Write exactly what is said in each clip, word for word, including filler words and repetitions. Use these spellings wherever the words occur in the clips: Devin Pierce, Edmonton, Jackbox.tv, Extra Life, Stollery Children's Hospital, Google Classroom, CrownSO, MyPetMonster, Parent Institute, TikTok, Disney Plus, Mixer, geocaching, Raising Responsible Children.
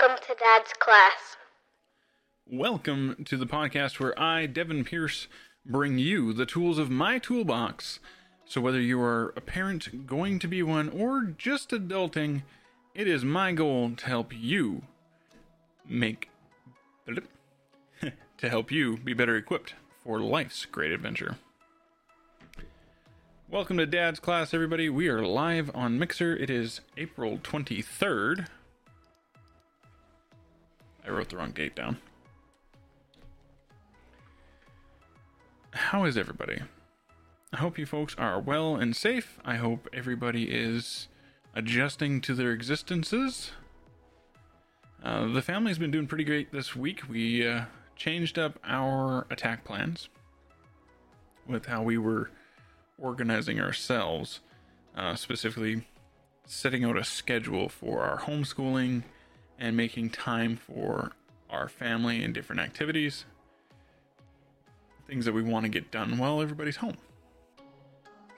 Welcome to Dad's Class. Welcome to the podcast where I, Devin Pierce, bring you the tools of my toolbox. So whether you are a parent, going to be one, or just adulting, it is my goal to help you make... to help you be better equipped for life's great adventure. Welcome to Dad's Class, everybody. We are live on Mixer. It is April twenty-third. I wrote the wrong date down. How is everybody? I hope you folks are well and safe. I hope everybody is adjusting to their existences. Uh, the family's been doing pretty great this week. We uh, changed up our attack plans with how we were organizing ourselves, uh, specifically setting out a schedule for our homeschooling and making time for our family and different activities, things that we want to get done while everybody's home.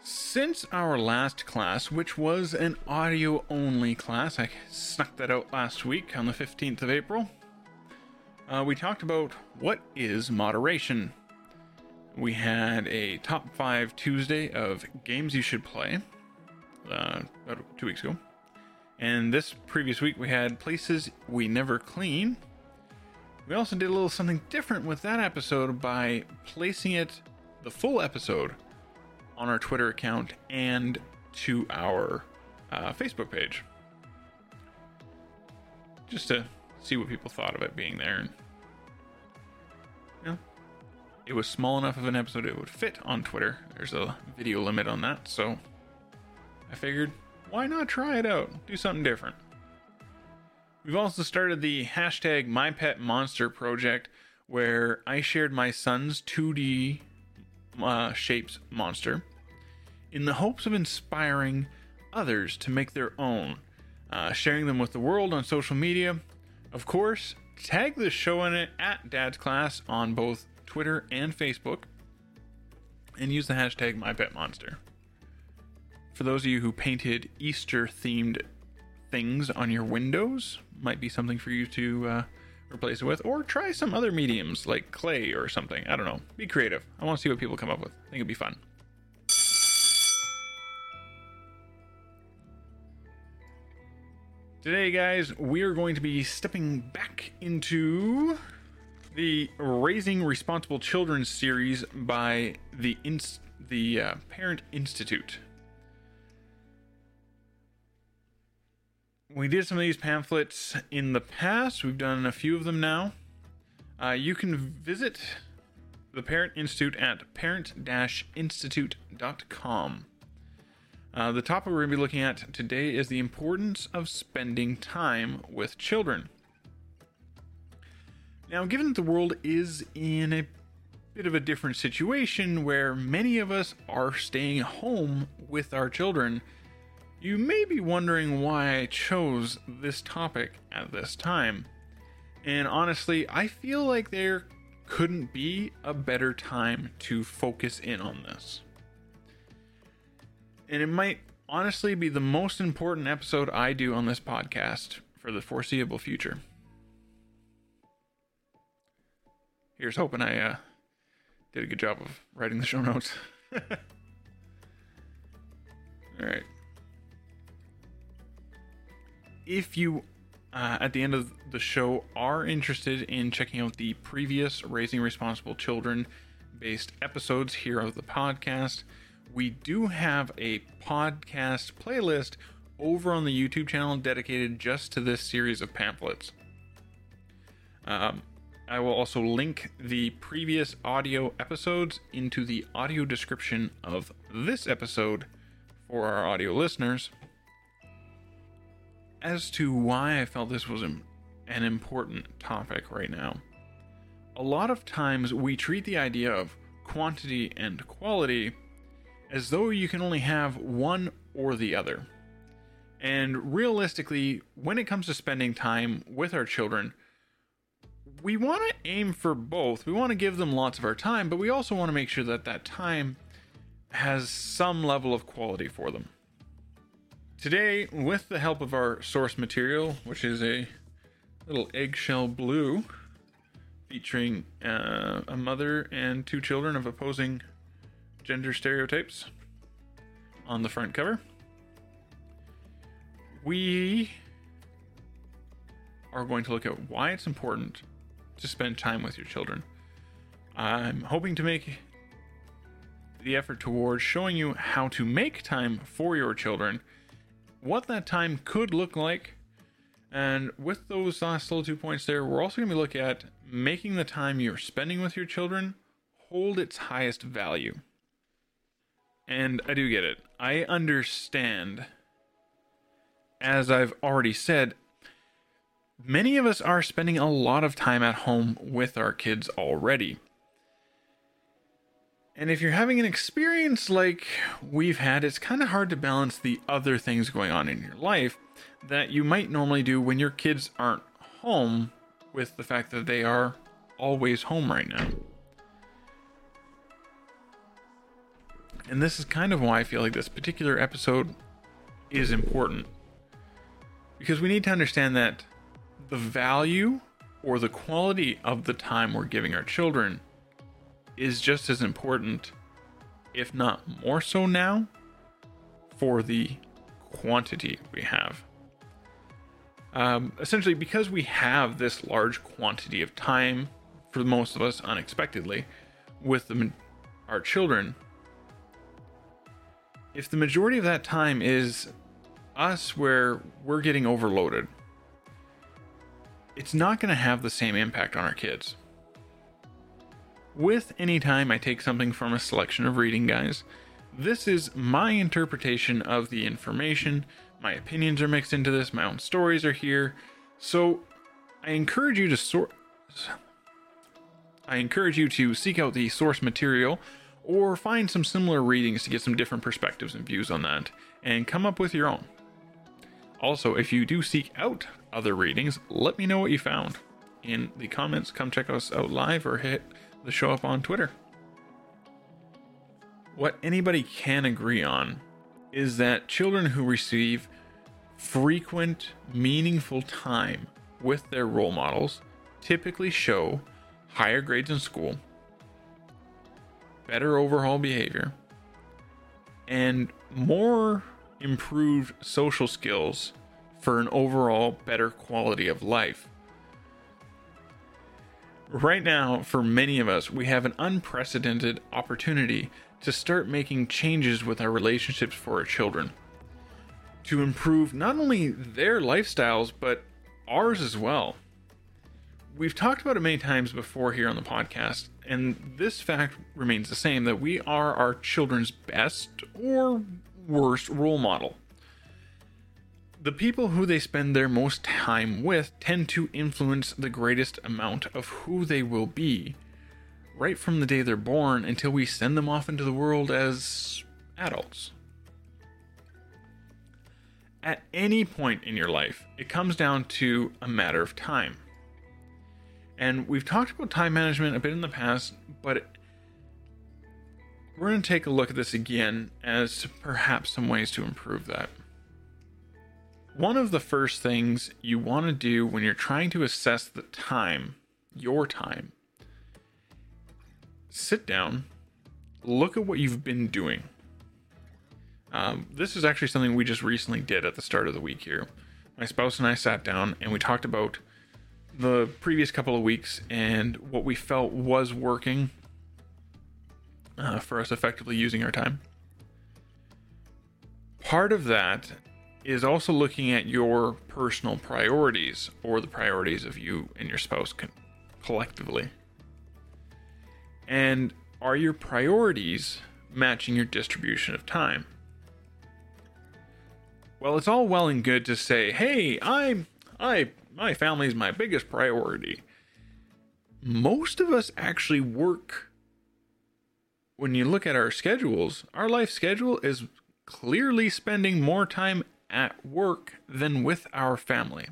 Since our last class, which was an audio-only class, I snuck that out last week on the fifteenth of April, uh, we talked about what is moderation. We had a top five Tuesday of games you should play, uh, about two weeks ago. And this previous week we had places we never clean. We also did a little something different with that episode by placing it, the full episode, on our Twitter account and to our uh, Facebook page. Just to see what people thought of it being there. And, you know, it was small enough of an episode it would fit on Twitter. There's a video limit on that, so I figured, why not try it out? Do something different. We've also started the hashtag MyPetMonster project, where I shared my son's two D uh, shapes monster in the hopes of inspiring others to make their own, uh, sharing them with the world on social media. Of course, tag the show in it at Dad's Class on both Twitter and Facebook, and use the hashtag MyPetMonster. For those of you who painted Easter-themed things on your windows, might be something for you to uh, replace it with, or try some other mediums like clay or something. I don't know. Be creative. I want to see what people come up with. I think it'd be fun. Today, guys, we're going to be stepping back into the Raising Responsible Children series by the Inst- the uh, Parent Institute. We did some of these pamphlets in the past. We've done a few of them now. Uh, you can visit the Parent Institute at parent dash institute dot com. Uh, the topic we're going to be looking at today is the importance of spending time with children. Now, given that the world is in a bit of a different situation where many of us are staying home with our children, you may be wondering why I chose this topic at this time. And honestly, I feel like there couldn't be a better time to focus in on this. And it might honestly be the most important episode I do on this podcast for the foreseeable future. Here's hoping I uh, did a good job of writing the show notes. All right. If you, uh, at the end of the show, are interested in checking out the previous Raising Responsible Children-based episodes here of the podcast, we do have a podcast playlist over on the YouTube channel dedicated just to this series of pamphlets. Um, I will also link the previous audio episodes into the audio description of this episode for our audio listeners. As to why I felt this was an important topic right now, a lot of times we treat the idea of quantity and quality as though you can only have one or the other. And realistically, when it comes to spending time with our children, we want to aim for both. We want to give them lots of our time, but we also want to make sure that that time has some level of quality for them. Today, with the help of our source material, which is a little eggshell blue, featuring uh, a mother and two children of opposing gender stereotypes on the front cover. We are going to look at why it's important to spend time with your children. I'm hoping to make the effort towards showing you how to make time for your children, what that time could look like, and with those last little two points there, we're also going to be looking at making the time you're spending with your children hold its highest value. And I do get it. I understand, as I've already said, many of us are spending a lot of time at home with our kids already. And if you're having an experience like we've had, it's kind of hard to balance the other things going on in your life that you might normally do when your kids aren't home with the fact that they are always home right now. And this is kind of why I feel like this particular episode is important. Because we need to understand that the value or the quality of the time we're giving our children is just as important, if not more so now, for the quantity we have. Um, essentially, because we have this large quantity of time, for most of us unexpectedly, with the, our children, if the majority of that time is us where we're getting overloaded, it's not going to have the same impact on our kids. With any time I take something from a selection of reading guys, this is my interpretation of the information. My opinions are mixed into this. My own stories are here. So I encourage you to sort. I encourage you to seek out the source material or find some similar readings to get some different perspectives and views on that and come up with your own. Also, if you do seek out other readings, let me know what you found in the comments. Come check us out live or hit the show up on Twitter. What anybody can agree on is that children who receive frequent, meaningful time with their role models typically show higher grades in school, better overall behavior, and more improved social skills for an overall better quality of life. Right now, for many of us, we have an unprecedented opportunity to start making changes with our relationships for our children, to improve not only their lifestyles, but ours as well. We've talked about it many times before here on the podcast, and this fact remains the same, that we are our children's best or worst role model. The people who they spend their most time with tend to influence the greatest amount of who they will be, right from the day they're born until we send them off into the world as adults. At any point in your life, it comes down to a matter of time. And we've talked about time management a bit in the past, but we're going to take a look at this again as to perhaps some ways to improve that. One of the first things you want to do when you're trying to assess the time, your time, sit down, look at what you've been doing. Um, this is actually something we just recently did at the start of the week here. My spouse and I sat down and we talked about the previous couple of weeks and what we felt was working uh, for us effectively using our time. Part of that is also looking at your personal priorities or the priorities of you and your spouse con- collectively. And are your priorities matching your distribution of time? Well, it's all well and good to say, hey, I, I, my family is my biggest priority. Most of us actually work. When you look at our schedules, our life schedule is clearly spending more time at work than with our family.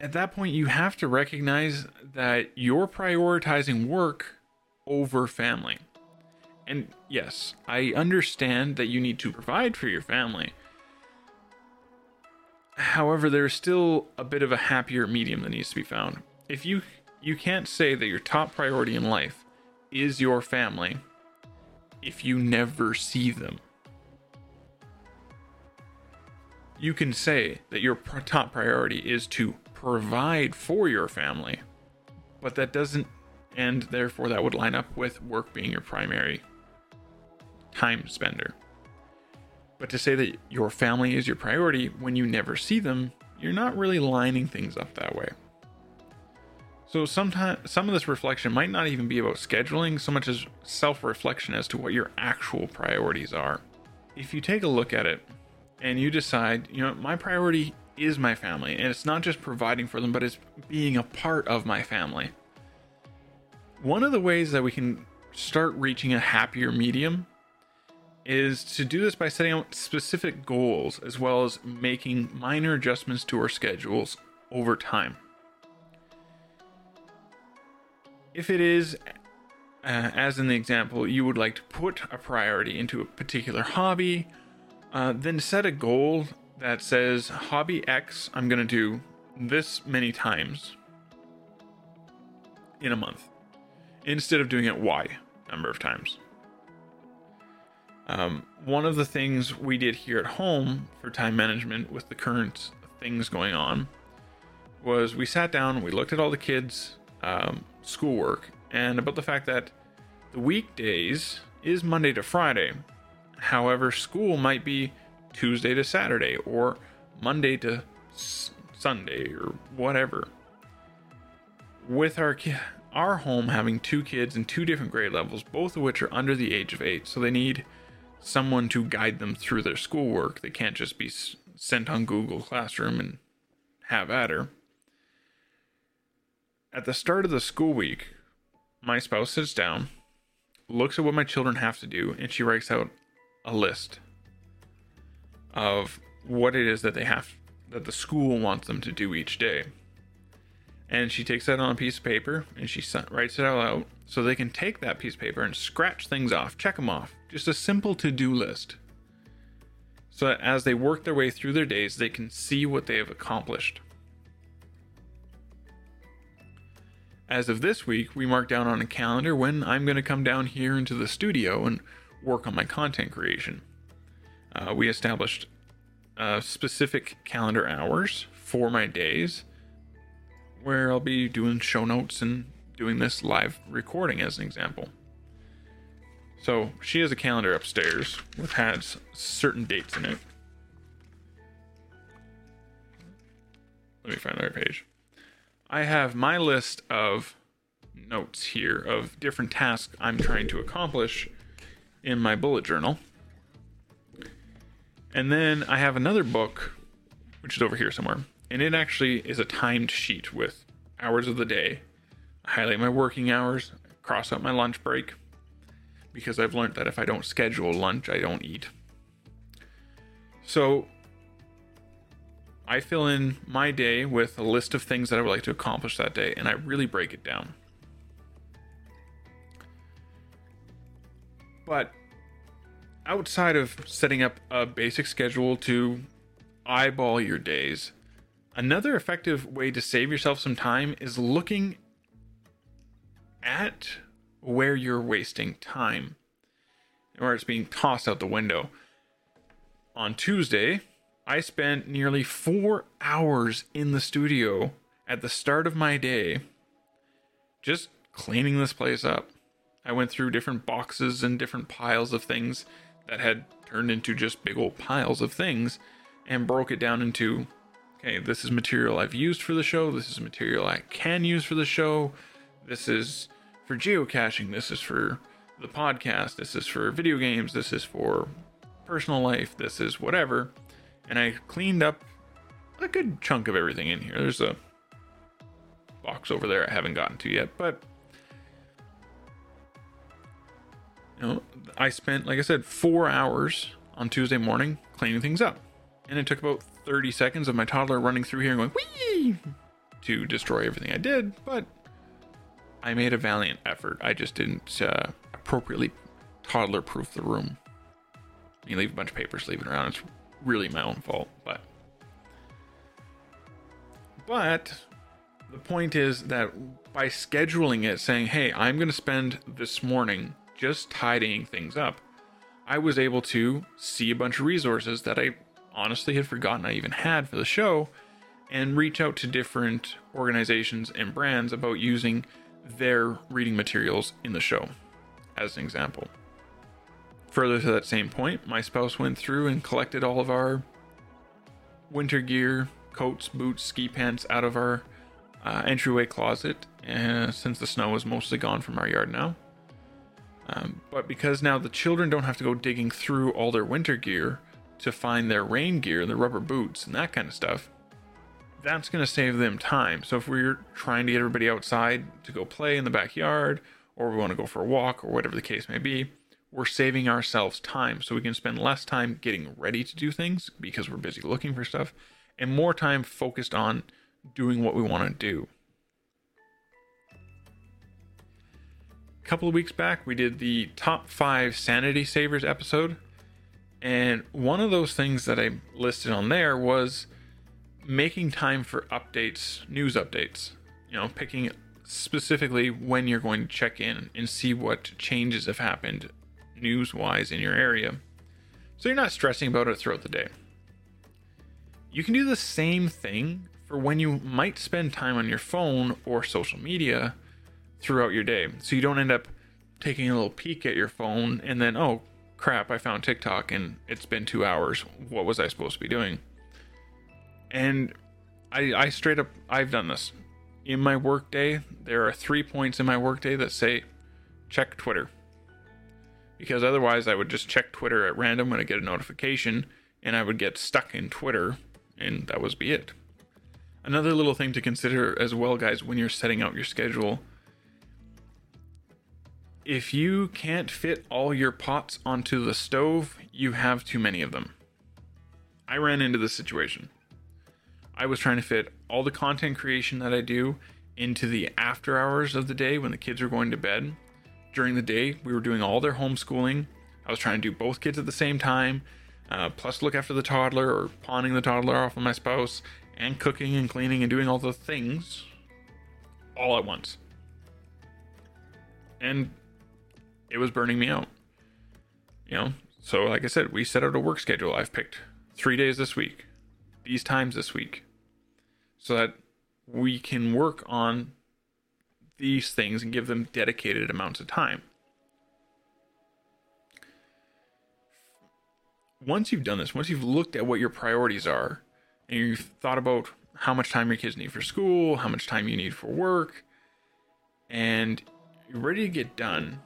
At that point, you have to recognize that you're prioritizing work over family. And yes, I understand that you need to provide for your family, However, there's still a bit of a happier medium that needs to be found. If you you can't say that your top priority in life is your family if you never see them. You can say that your top priority is to provide for your family, but that doesn't, and therefore that would line up with work being your primary time spender. But to say that your family is your priority when you never see them, you're not really lining things up that way. So sometimes some of this reflection might not even be about scheduling so much as self-reflection as to what your actual priorities are. If you take a look at it and you decide, you know, my priority is my family, and it's not just providing for them, but it's being a part of my family. One of the ways that we can start reaching a happier medium is to do this by setting out specific goals as well as making minor adjustments to our schedules over time. If it is, uh, as in the example, you would like to put a priority into a particular hobby, uh, then set a goal that says, hobby X, I'm going to do this many times in a month, instead of doing it Y number of times. Um, one of the things we did here at home for time management with the current things going on was we sat down, we looked at all the kids' um, schoolwork, and about the fact that the weekdays is Monday to Friday. However, school might be Tuesday to Saturday or Monday to S- Sunday or whatever. With our ki- our home having two kids in two different grade levels, both of which are under the age of eight, so they need someone to guide them through their schoolwork. They can't just be sent on Google Classroom and have at her. At the start of the school week, my spouse sits down, looks at what my children have to do, and she writes out a list of what it is that they have, that the school wants them to do each day. And she takes that on a piece of paper and she writes it all out so they can take that piece of paper and scratch things off, check them off. Just a simple to-do list. So that as they work their way through their days, they can see what they have accomplished. As of this week, we mark down on a calendar when I'm going to come down here into the studio and work on my content creation. Uh, we established uh, specific calendar hours for my days, where I'll be doing show notes and doing this live recording as an example. So she has a calendar upstairs which has certain dates in it. Let me find the right page. I have my list of notes here of different tasks I'm trying to accomplish in my bullet journal. And then I have another book, which is over here somewhere. And it actually is a timed sheet with hours of the day. I highlight my working hours, cross out my lunch break, because I've learned that if I don't schedule lunch, I don't eat. So I fill in my day with a list of things that I would like to accomplish that day, and I really break it down. But outside of setting up a basic schedule to eyeball your days, another effective way to save yourself some time is looking at where you're wasting time, where it's being tossed out the window. On Tuesday, I spent nearly four hours in the studio at the start of my day, just cleaning this place up. I went through different boxes and different piles of things that had turned into just big old piles of things and broke it down into, hey, this is material I've used for the show. This is material I can use for the show. This is for geocaching. This is for the podcast. This is for video games. This is for personal life. This is whatever. And I cleaned up a good chunk of everything in here. There's a box over there I haven't gotten to yet, but you know, I spent, like I said, four hours on Tuesday morning cleaning things up. And it took about thirty seconds of my toddler running through here and going, whee, to destroy everything I did, but I made a valiant effort. I just didn't uh, appropriately toddler-proof the room. You leave a bunch of papers leaving around. It's really my own fault, but But the point is that by scheduling it, saying, hey, I'm going to spend this morning just tidying things up, I was able to see a bunch of resources that I honestly had forgotten I even had for the show, and reach out to different organizations and brands about using their reading materials in the show, as an example. Further to that same point, my spouse went through and collected all of our winter gear, coats, boots, ski pants out of our uh, entryway closet, uh, since the snow is mostly gone from our yard now. Um, but because now the children don't have to go digging through all their winter gear to find their rain gear, their rubber boots, and that kind of stuff, that's going to save them time. So if we're trying to get everybody outside to go play in the backyard, or we want to go for a walk, or whatever the case may be, we're saving ourselves time. So we can spend less time getting ready to do things because we're busy looking for stuff, and more time focused on doing what we want to do. A couple of weeks back, we did the top five sanity savers episode. And one of those things that I listed on there was making time for updates, news updates, you know, picking specifically when you're going to check in and see what changes have happened news-wise in your area, so you're not stressing about it throughout the day. You can do the same thing for when you might spend time on your phone or social media throughout your day, so you don't end up taking a little peek at your phone and then, oh crap, I found TikTok and it's been two hours. What was I supposed to be doing? And I, I straight up, I've done this. In my workday, there are three points in my workday that say, check Twitter. Because otherwise I would just check Twitter at random when I get a notification, and I would get stuck in Twitter, and that would be it. Another little thing to consider as well, guys, when you're setting out your schedule. If you can't fit all your pots onto the stove, you have too many of them. I ran into this situation. I was trying to fit all the content creation that I do into the after hours of the day when the kids were going to bed. During the day, we were doing all their homeschooling. I was trying to do both kids at the same time, uh, plus look after the toddler or pawning the toddler off of my spouse, and cooking and cleaning and doing all the things all at once. And it was burning me out. You know, so like I said, we set out a work schedule. I've picked three days this week, these times this week, so that we can work on these things and give them dedicated amounts of time. Once you've done this, once you've looked at what your priorities are, and you've thought about how much time your kids need for school, how much time you need for work, and you're ready to get done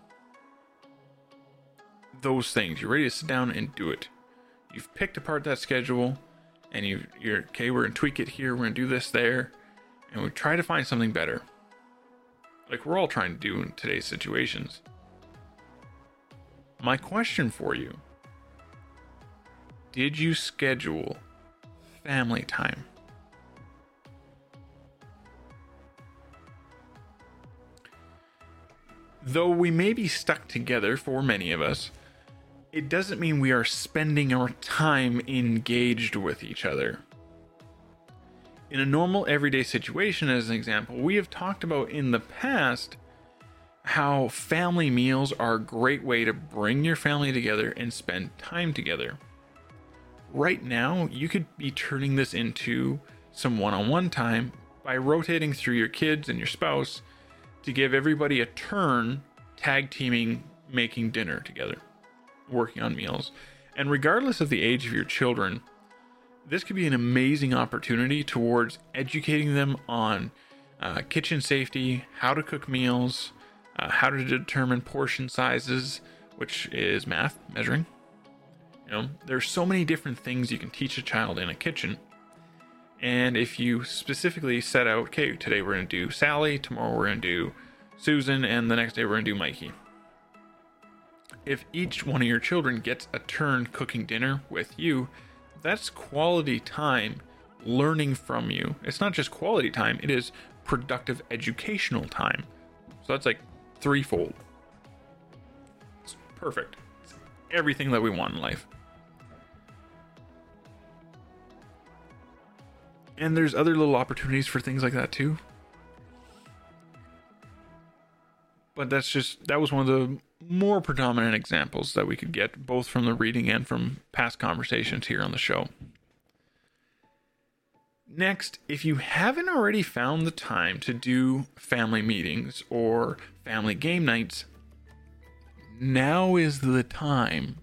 those things, you're ready to sit down and do it. You've picked apart that schedule, and you, you're, okay, we're going to tweak it here, we're going to do this there, and we try to find something better. Like we're all trying to do in today's situations. My question for you, did you schedule family time? Though we may be stuck together for many of us, it doesn't mean we are spending our time engaged with each other. In a normal everyday situation, as an example, we have talked about in the past how family meals are a great way to bring your family together and spend time together. Right now, you could be turning this into some one-on-one time by rotating through your kids and your spouse to give everybody a turn, tag teaming, making dinner together, working on meals. And regardless of the age of your children, this could be an amazing opportunity towards educating them on uh, kitchen safety, how to cook meals, uh, how to determine portion sizes, which is math, measuring. You know, there's so many different things you can teach a child in a kitchen. And if you specifically set out, okay, today we're going to do Sally, tomorrow we're going to do Susan, and the next day we're going to do Mikey. If each one of your children gets a turn cooking dinner with you, that's quality time learning from you. It's not just quality time, it is productive educational time. So that's like threefold. It's perfect. It's everything that we want in life. And there's other little opportunities for things like that too. But that's just, that was one of the more predominant examples that we could get, both from the reading and from past conversations here on the show. Next, if you haven't already found the time to do family meetings or family game nights, now is the time.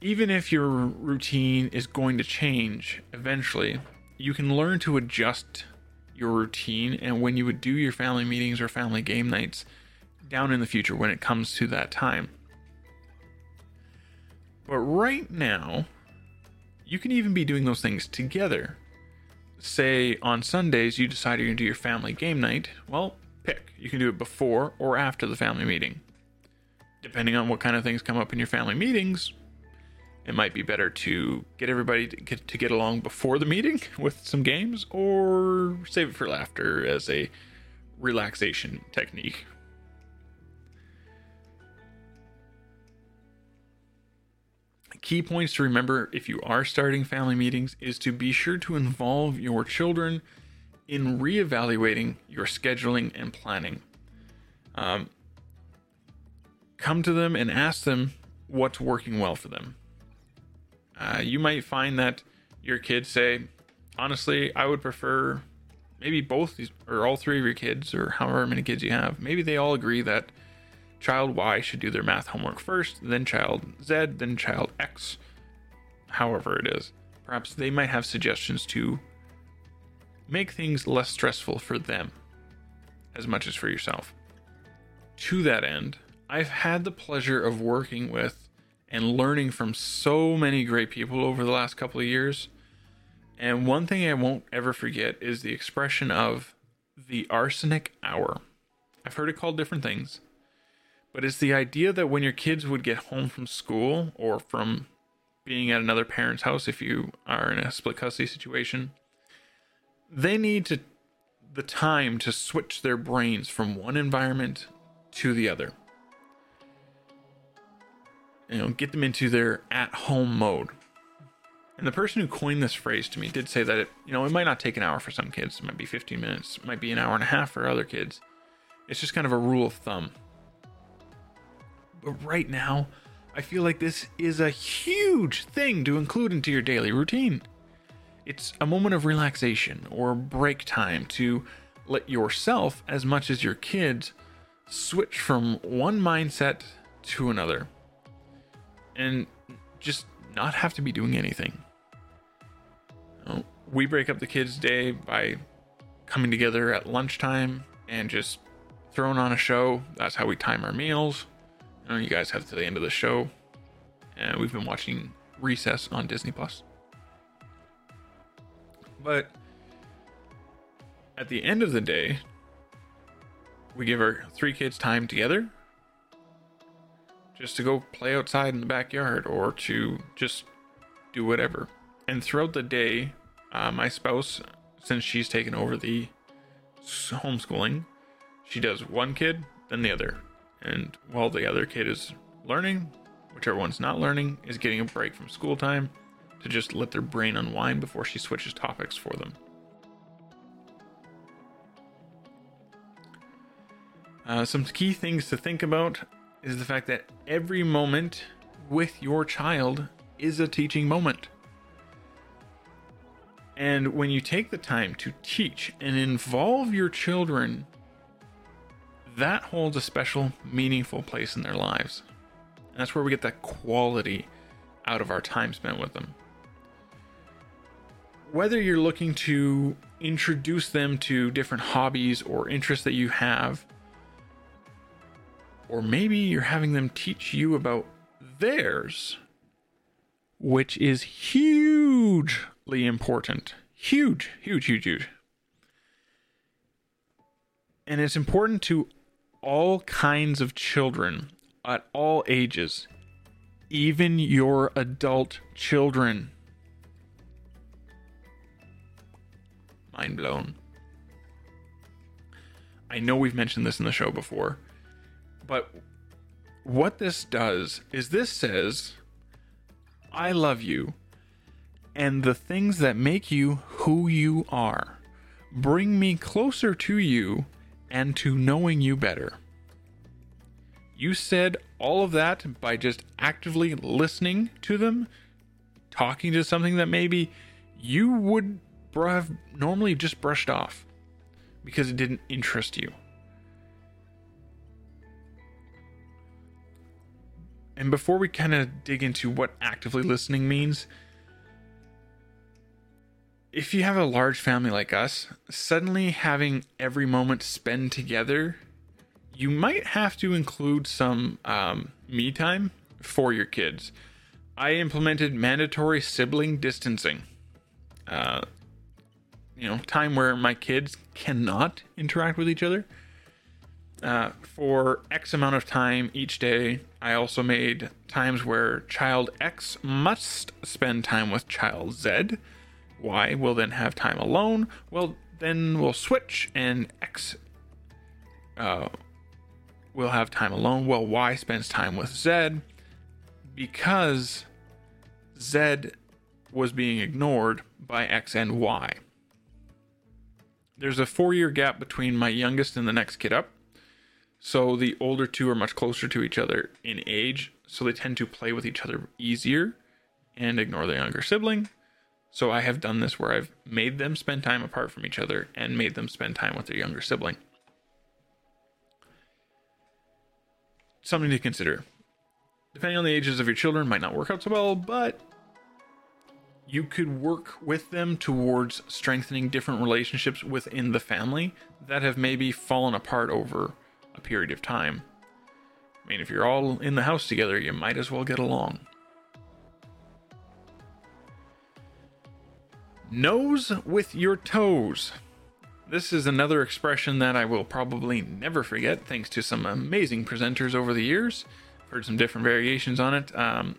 Even if your routine is going to change eventually, you can learn to adjust your routine and when you would do your family meetings or family game nights down in the future when it comes to that time. But right now, you can even be doing those things together. Say on Sundays you decide you're going to do your family game night. Well, pick. You can do it before or after the family meeting. Depending on what kind of things come up in your family meetings, it might be better to get everybody to get, to get along before the meeting with some games, or save it for laughter as a relaxation technique. Key points to remember if you are starting family meetings is to be sure to involve your children in reevaluating your scheduling and planning. Um, come to them and ask them what's working well for them. Uh, you might find that your kids say, honestly, I would prefer maybe both these, or all three of your kids, or however many kids you have. Maybe they all agree that child Y should do their math homework first, then child Z, then child X, however it is. Perhaps they might have suggestions to make things less stressful for them as much as for yourself. To that end, I've had the pleasure of working with and learning from so many great people over the last couple of years. And one thing I won't ever forget is the expression of the arsenic hour. I've heard it called different things, but it's the idea that when your kids would get home from school or from being at another parent's house, if you are in a split custody situation, they need to the time to switch their brains from one environment to the other. You know, get them into their at-home mode. And the person who coined this phrase to me did say that it, you know, it might not take an hour for some kids. It might be fifteen minutes. It might be an hour and a half for other kids. It's just kind of a rule of thumb. But right now, I feel like this is a huge thing to include into your daily routine. It's a moment of relaxation or break time to let yourself, as much as your kids, switch from one mindset to another. And just not have to be doing anything. You know, we break up the kids' day by coming together at lunchtime and just throwing on a show. That's how we time our meals. I know you guys have to the end of the show. And we've been watching Recess on Disney Plus. But at the end of the day, we give our three kids time together, just to go play outside in the backyard or to just do whatever. And throughout the day, uh, my spouse, since she's taken over the homeschooling, she does one kid, then the other. And while the other kid is learning, whichever one's not learning, is getting a break from school time to just let their brain unwind before she switches topics for them. Uh, some key things to think about is the fact that every moment with your child is a teaching moment. And when you take the time to teach and involve your children, that holds a special, meaningful place in their lives. And that's where we get that quality out of our time spent with them. Whether you're looking to introduce them to different hobbies or interests that you have, or maybe you're having them teach you about theirs, which is hugely important. Huge, huge, huge, huge. And it's important to all kinds of children at all ages, even your adult children. Mind blown. I know we've mentioned this in the show before. But what this does is this says, I love you and the things that make you who you are. Bring me closer to you and to knowing you better. You said all of that by just actively listening to them, talking to something that maybe you would have normally just brushed off because it didn't interest you. And before we kind of dig into what actively listening means, if you have a large family like us, suddenly having every moment spent together, you might have to include some um, me time for your kids. I implemented mandatory sibling distancing. Uh, you know, time where my kids cannot interact with each other. Uh, for X amount of time each day. I also made times where child X must spend time with child Z. Y will then have time alone. Well, then we'll switch and X uh, will have time alone. Well, Y spends time with Z because Z was being ignored by X and Y. There's a four-year gap between my youngest and the next kid up. So the older two are much closer to each other in age, so they tend to play with each other easier and ignore their younger sibling. So I have done this where I've made them spend time apart from each other and made them spend time with their younger sibling. Something to consider. Depending on the ages of your children, might not work out so well, but you could work with them towards strengthening different relationships within the family that have maybe fallen apart over a period of time. I mean, if you're all in the house together, you might as well get along. Nose with your toes. This is another expression that I will probably never forget, thanks to some amazing presenters over the years. I've heard some different variations on it. Um,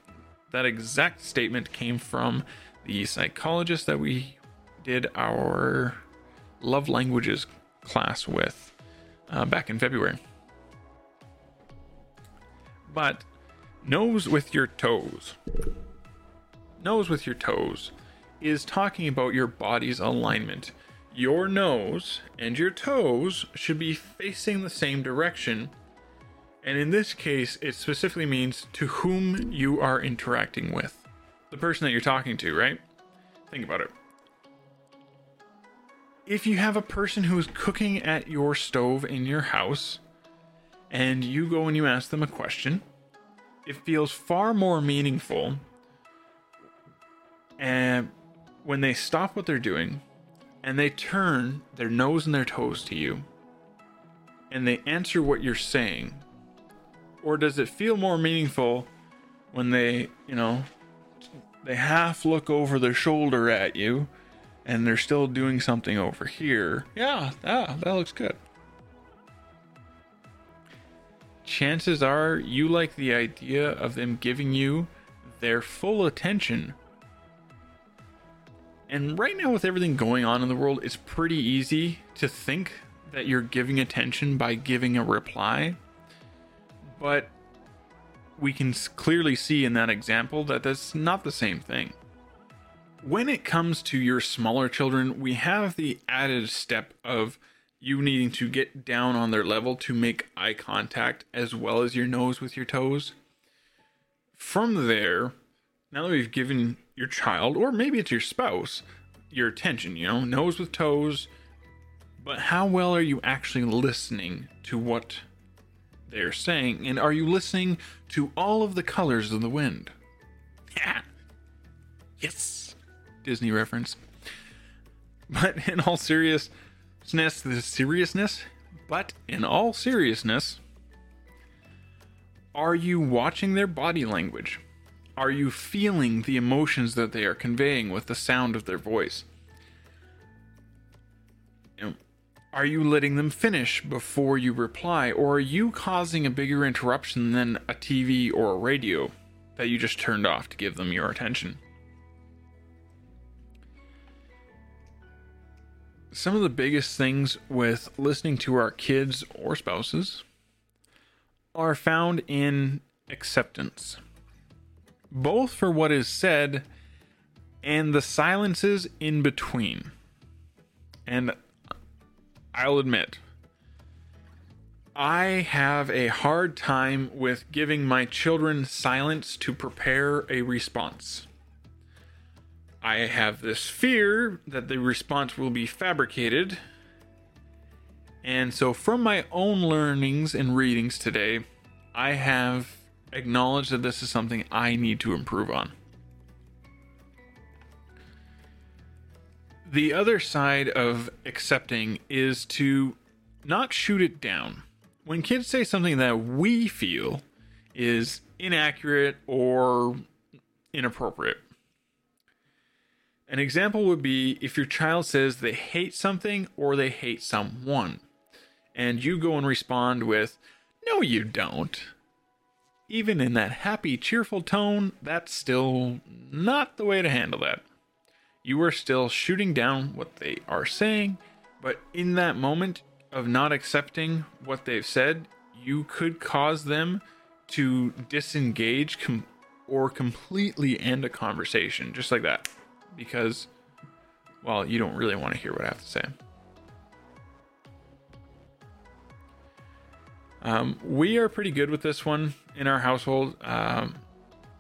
that exact statement came from the psychologist that we did our love languages class with uh, back in February. But nose with your toes. Nose with your toes is talking about your body's alignment. Your nose and your toes should be facing the same direction. And in this case, it specifically means to whom you are interacting with. The person that you're talking to, right? Think about it. If you have a person who is cooking at your stove in your house, and you go and you ask them a question, it feels far more meaningful and when they stop what they're doing and they turn their nose and their toes to you and they answer what you're saying. Or does it feel more meaningful when they, you know, they half look over their shoulder at you and they're still doing something over here? Yeah, ah, that looks good. Chances are you like the idea of them giving you their full attention. And right now with everything going on in the world, it's pretty easy to think that you're giving attention by giving a reply. But we can clearly see in that example that that's not the same thing. When it comes to your smaller children, we have the added step of you needing to get down on their level to make eye contact as well as your nose with your toes. From there, now that we've given your child, or maybe it's your spouse, your attention, you know, nose with toes. But how well are you actually listening to what they're saying? And are you listening to all of the colors of the wind? Yeah. Yes. Disney reference. But in all seriousness, the seriousness, but in all seriousness, are you watching their body language? Are you feeling the emotions that they are conveying with the sound of their voice? Are you letting them finish before you reply, or are you causing a bigger interruption than a T V or a radio that you just turned off to give them your attention? Some of the biggest things with listening to our kids or spouses are found in acceptance. Both for what is said and the silences in between. And I'll admit, I have a hard time with giving my children silence to prepare a response. I have this fear that the response will be fabricated. And so from my own learnings and readings today, I have acknowledged that this is something I need to improve on. The other side of accepting is to not shoot it down. When kids say something that we feel is inaccurate or inappropriate. An example would be if your child says they hate something or they hate someone, and you go and respond with, "No, you don't." Even in that happy, cheerful tone, that's still not the way to handle that. You are still shooting down what they are saying, but in that moment of not accepting what they've said, you could cause them to disengage com- or completely end a conversation just like that, because, well, you don't really want to hear what I have to say. Um, we are pretty good with this one in our household, um,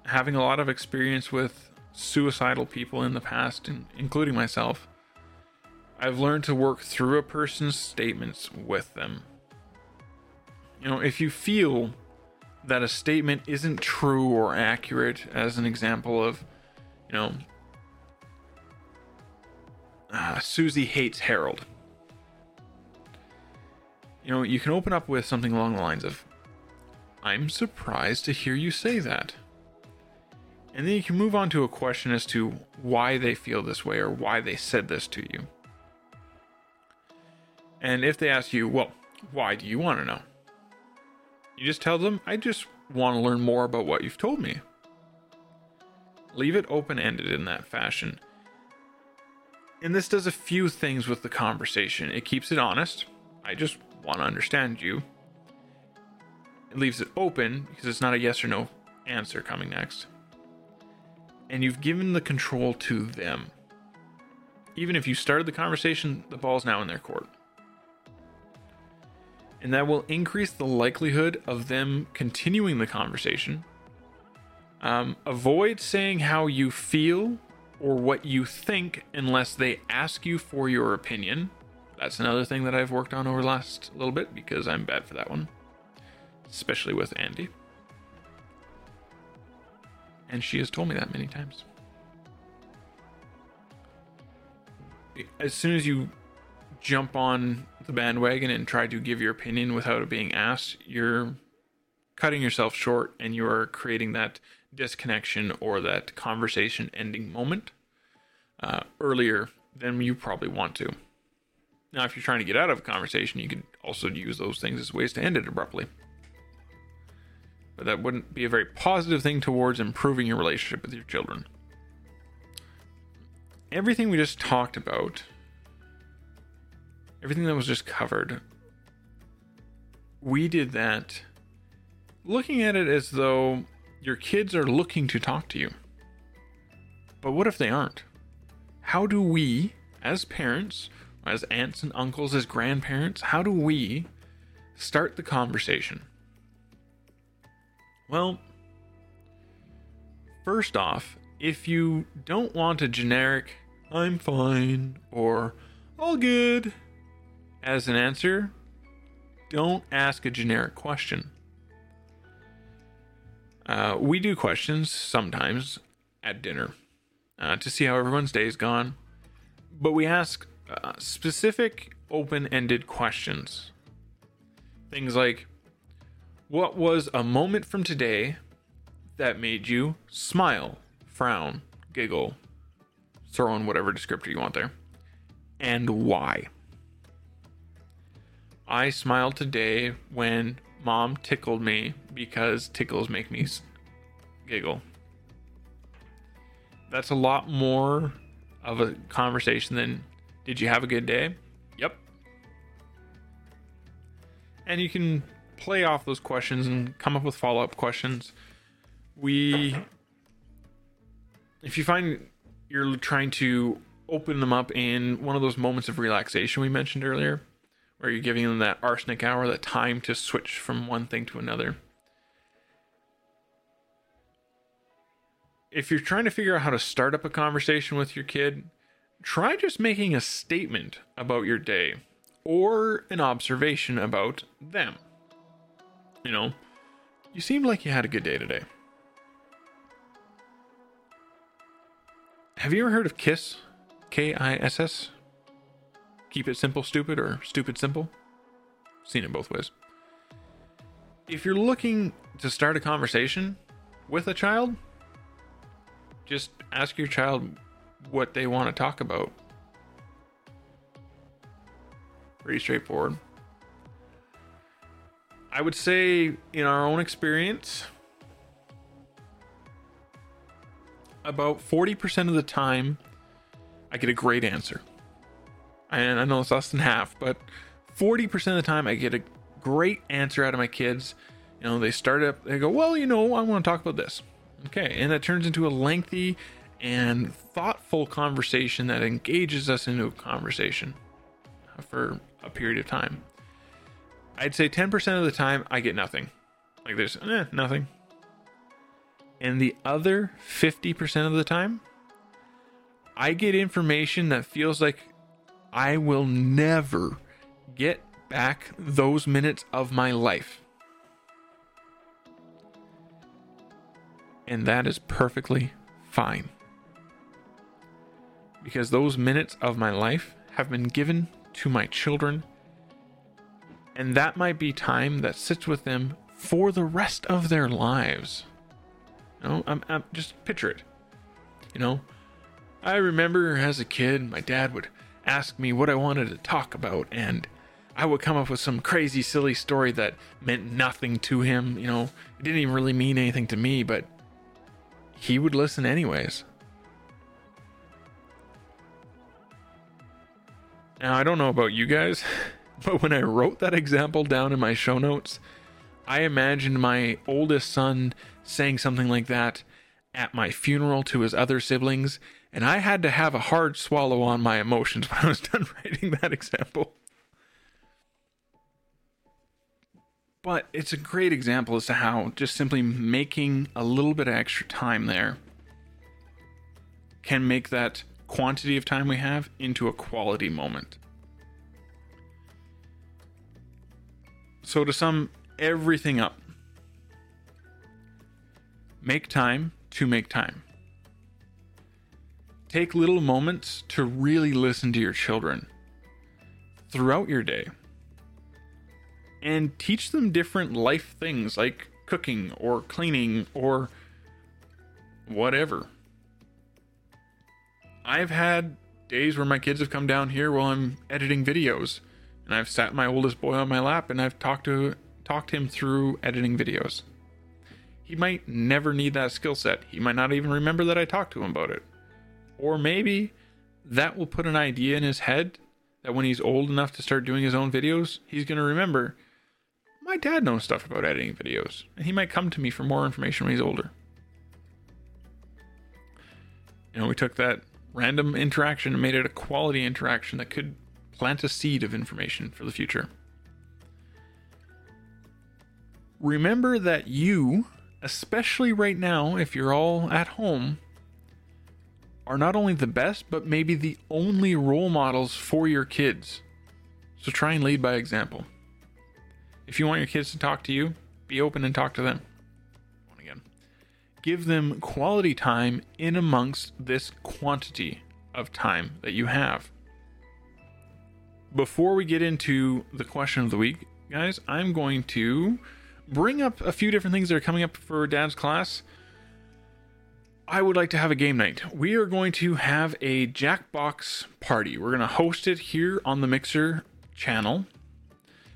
having a lot of experience with suicidal people in the past, and including myself. I've learned to work through a person's statements with them. You know, if you feel that a statement isn't true or accurate, as an example of, you know, uh, Susie hates Harold. You know, you can open up with something along the lines of, "I'm surprised to hear you say that." And then you can move on to a question as to why they feel this way or why they said this to you. And if they ask you, "Well, why do you want to know?" you just tell them, "I just want to learn more about what you've told me." Leave it open-ended in that fashion. And this does a few things with the conversation. It keeps it honest. "I just want to understand you." It leaves it open because it's not a yes or no answer coming next. And you've given the control to them. Even if you started the conversation, the ball's now in their court. And that will increase the likelihood of them continuing the conversation. Um, avoid saying how you feel or what you think unless they ask you for your opinion. That's another thing that I've worked on over the last little bit, because I'm bad for that one, especially with Andy. And she has told me that many times. As soon as you jump on the bandwagon and try to give your opinion without it being asked, you're cutting yourself short, and you are creating that disconnection or that conversation ending moment uh, earlier than you probably want to. Now, if you're trying to get out of a conversation, you could also use those things as ways to end it abruptly. But that wouldn't be a very positive thing towards improving your relationship with your children. Everything we just talked about, everything that was just covered, we did that looking at it as though your kids are looking to talk to you. But what if they aren't? How do we, as parents, as aunts and uncles, as grandparents, how do we start the conversation? Well, first off, if you don't want a generic, "I'm fine," or "all good," as an answer, don't ask a generic question. Uh, we do questions sometimes at dinner uh, to see how everyone's day's gone, but we ask uh, specific open-ended questions. Things like, what was a moment from today that made you smile, frown, giggle, throw in whatever descriptor you want there, and why? I smiled today when Mom tickled me because tickles make me giggle. That's a lot more of a conversation than, "Did you have a good day?" "Yep." And you can play off those questions and come up with follow-up questions. We, if you find you're trying to open them up in one of those moments of relaxation we mentioned earlier, where you're giving them that arsenic hour, that time to switch from one thing to another. If you're trying to figure out how to start up a conversation with your kid, try just making a statement about your day or an observation about them. You know, you seemed like you had a good day today. Have you ever heard of KISS? K I S S? Keep it simple, stupid, or stupid simple? Seen it both ways. If you're looking to start a conversation with a child, just ask your child what they want to talk about. Pretty straightforward. I would say, in our own experience, about forty percent of the time, I get a great answer. And I know it's less than half, but forty percent of the time I get a great answer out of my kids. You know, they start up, they go, well, you know, I want to talk about this. Okay, and that turns into a lengthy and thoughtful conversation that engages us into a conversation for a period of time. I'd say ten percent of the time I get nothing. Like there's eh, nothing. And the other fifty percent of the time, I get information that feels like I will never get back those minutes of my life. And that is perfectly fine. Because those minutes of my life have been given to my children. And that might be time that sits with them for the rest of their lives. You know, I'm, I'm just picture it. You know, I remember as a kid, my dad would ask me what I wanted to talk about, and I would come up with some crazy, silly story that meant nothing to him. You know, it didn't even really mean anything to me, but he would listen anyways. Now, I don't know about you guys, but when I wrote that example down in my show notes, I imagined my oldest son saying something like that at my funeral to his other siblings, and I had to have a hard swallow on my emotions when I was done writing that example. But it's a great example as to how just simply making a little bit of extra time there can make that quantity of time we have into a quality moment. So to sum everything up, make time to make time. Take little moments to really listen to your children throughout your day. And teach them different life things like cooking or cleaning or whatever. I've had days where my kids have come down here while I'm editing videos, and I've sat my oldest boy on my lap and I've talked to talked him through editing videos. He might never need that skill set. He might not even remember that I talked to him about it. Or maybe that will put an idea in his head that when he's old enough to start doing his own videos, he's going to remember, my dad knows stuff about editing videos, and he might come to me for more information when he's older. You know, we took that random interaction and made it a quality interaction that could plant a seed of information for the future. Remember that you, especially right now, if you're all at home, are not only the best, but maybe the only role models for your kids. So try and lead by example. If you want your kids to talk to you, be open and talk to them. Again, give them quality time in amongst this quantity of time that you have. Before we get into the question of the week, guys, I'm going to bring up a few different things that are coming up for Dad's class. I would like to have a game night. We are going to have a Jackbox party. We're going to host it here on the Mixer channel.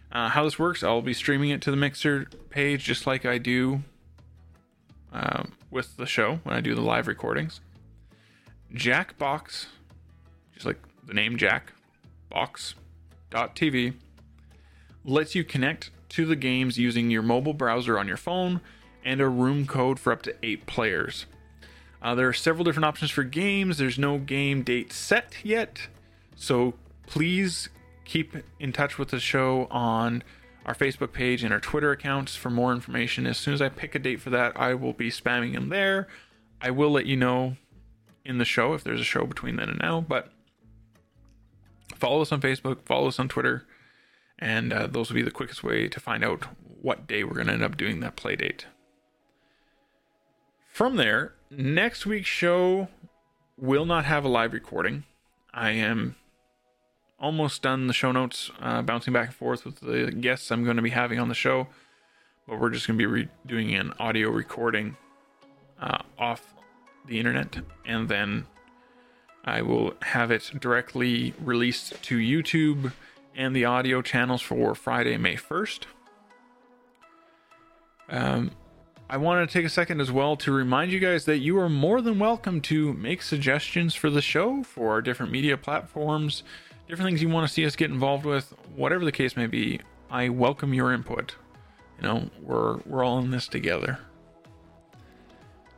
Uh, how this works, I'll be streaming it to the Mixer page just like I do uh, with the show when I do the live recordings. Jackbox, just like the name Jackbox dot T V, lets you connect to the games using your mobile browser on your phone and a room code for up to eight players. Uh, there are several different options for games. There's no game date set yet, so please keep in touch with the show on our Facebook page and our Twitter accounts for more information. As soon as I pick a date for that, I will be spamming them there. I will let you know in the show if there's a show between then and now, but follow us on Facebook, follow us on Twitter, and uh, those will be the quickest way to find out what day we're going to end up doing that play date. From there, next week's show will not have a live recording. I am almost done the show notes, uh, bouncing back and forth with the guests I'm going to be having on the show, but we're just going to be re- doing an audio recording uh, off the internet, and then I will have it directly released to YouTube and the audio channels for Friday, May first. Um... I want to take a second as well to remind you guys that you are more than welcome to make suggestions for the show, for our different media platforms, different things you want to see us get involved with, whatever the case may be. I welcome your input. You know, we're we're all in this together.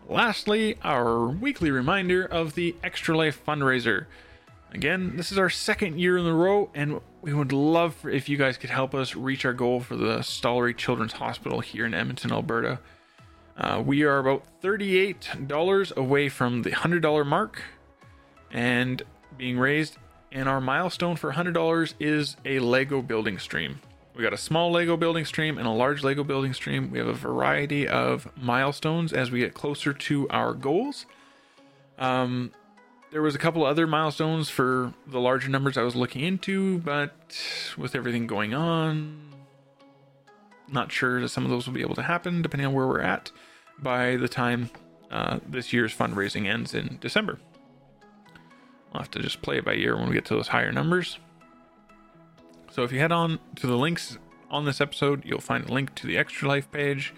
Lastly, our weekly reminder of the Extra Life fundraiser. Again, this is our second year in a row, and we would love for if you guys could help us reach our goal for the Stollery Children's Hospital here in Edmonton, Alberta. Uh, we are about thirty-eight dollars away from the one hundred dollars mark and being raised, and our milestone for one hundred dollars is a Lego building stream. We got a small Lego building stream and a large Lego building stream. We have a variety of milestones as we get closer to our goals. Um, there was a couple other milestones for the larger numbers I was looking into, but with everything going on, not sure that some of those will be able to happen depending on where we're at by the time uh, this year's fundraising ends in December. We'll have to just play it by ear when we get to those higher numbers. So if you head on to the links on this episode, you'll find a link to the Extra Life page.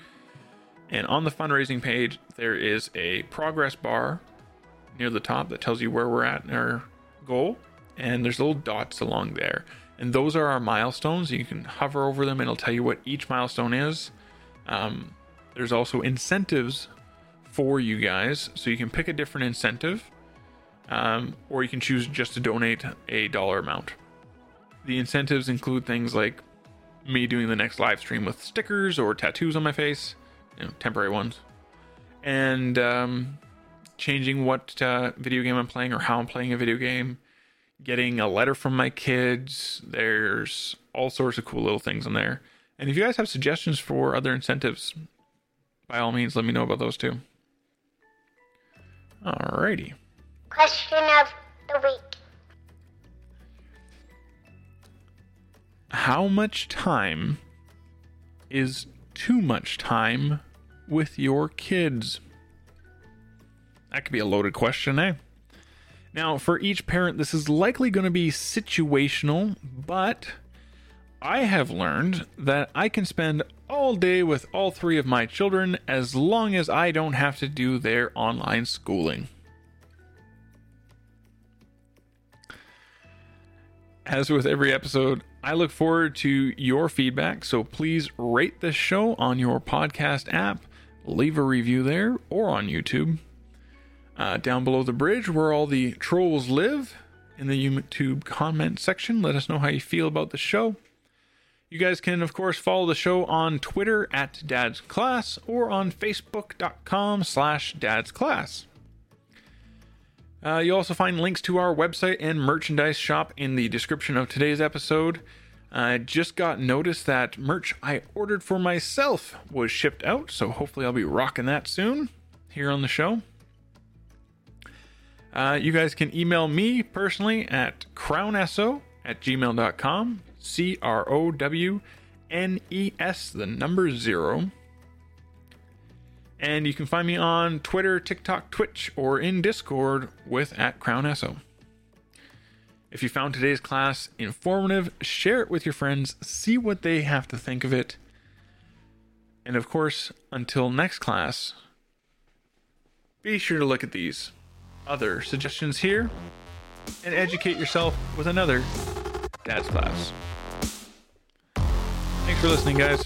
And on the fundraising page, there is a progress bar near the top that tells you where we're at in our goal. And there's little dots along there. And those are our milestones. You can hover over them and it'll tell you what each milestone is. Um, there's also incentives for you guys. So you can pick a different incentive, um, or you can choose just to donate a dollar amount. The incentives include things like me doing the next live stream with stickers or tattoos on my face, you know, temporary ones, and um, changing what uh, video game I'm playing or how I'm playing a video game. Getting a letter from my kids. There's all sorts of cool little things on there. And if you guys have suggestions for other incentives, by all means, let me know about those too. Alrighty. Question of the week. How much time is too much time with your kids? That could be a loaded question, eh? Now, for each parent, this is likely going to be situational, but I have learned that I can spend all day with all three of my children as long as I don't have to do their online schooling. As with every episode, I look forward to your feedback, so please rate this show on your podcast app, leave a review there, or on YouTube. Uh, down below the bridge where all the trolls live in the YouTube comment section. Let us know how you feel about the show. You guys can, of course, follow the show on Twitter at Dad's Class or on Facebook.com slash Dad's Class. Uh, you'll also find links to our website and merchandise shop in the description of today's episode. I just got notice that merch I ordered for myself was shipped out, so hopefully I'll be rocking that soon here on the show. Uh, you guys can email me personally at CrownSO at gmail dot com. C R O W N E S, the number zero. And you can find me on Twitter, TikTok, Twitch, or in Discord with at CrownSO. If you found today's class informative, share it with your friends. See what they have to think of it. And of course, until next class, be sure to look at these other suggestions here and educate yourself with another Dad's Class. Thanks for listening, guys.